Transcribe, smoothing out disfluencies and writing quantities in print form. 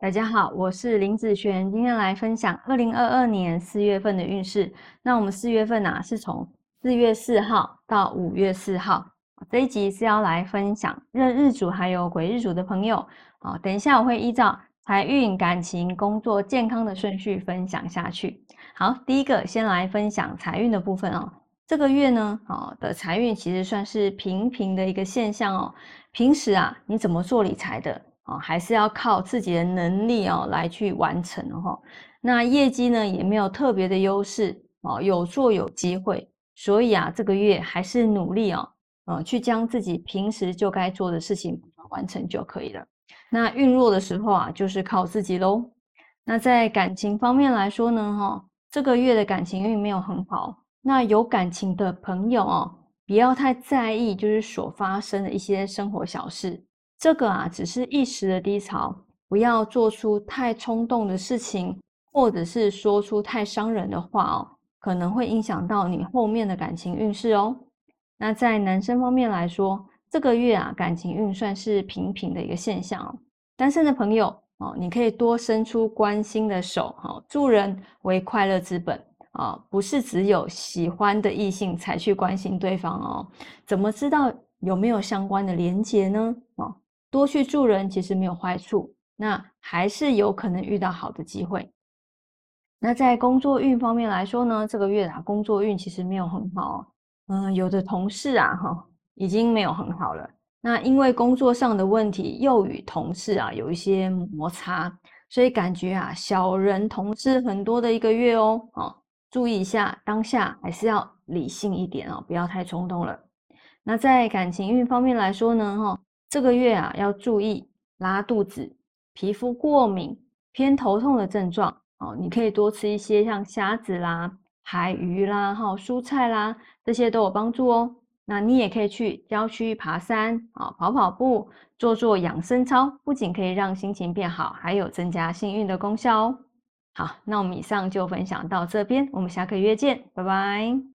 大家好，我是林子璇，今天来分享2022年4月份的运势。那我们4月份是从4月4号到5月4号，这一集是要来分享壬日主还有癸日主的朋友。等一下我会依照财运、感情、工作、健康的顺序分享下去。好，第一个先来分享财运的部分哦。这个月呢的财运其实算是平平的一个现象哦。平时你怎么做理财的还是要靠自己的能力来去完成哦。那业绩呢也没有特别的优势哦，有做有机会，所以这个月还是努力去将自己平时就该做的事情完成就可以了。那运弱的时候就是靠自己咯。那在感情方面来说呢这个月的感情运没有很好，那有感情的朋友不要太在意就是所发生的一些生活小事，这个只是一时的低潮，不要做出太冲动的事情，或者是说出太伤人的话可能会影响到你后面的感情运势哦。那在男生方面来说，这个月感情运算是平平的一个现象哦。单身的朋友你可以多伸出关心的手助人为快乐之本不是只有喜欢的异性才去关心对方哦。怎么知道有没有相关的连结呢多去助人其实没有坏处，那还是有可能遇到好的机会。那在工作运方面来说呢，这个月工作运其实没有很好有的同事已经没有很好了，那因为工作上的问题又与同事有一些摩擦，所以感觉小人同事很多的一个月哦。注意一下，当下还是要理性一点不要太冲动了。那在感情运方面来说呢这个月要注意拉肚子、皮肤过敏、偏头痛的症状你可以多吃一些像虾子啦、海鱼啦、蔬菜啦，这些都有帮助哦。那你也可以去郊区爬山跑跑步，做做养生操，不仅可以让心情变好，还有增加幸运的功效哦。好，那我们以上就分享到这边，我们下个月见，拜拜。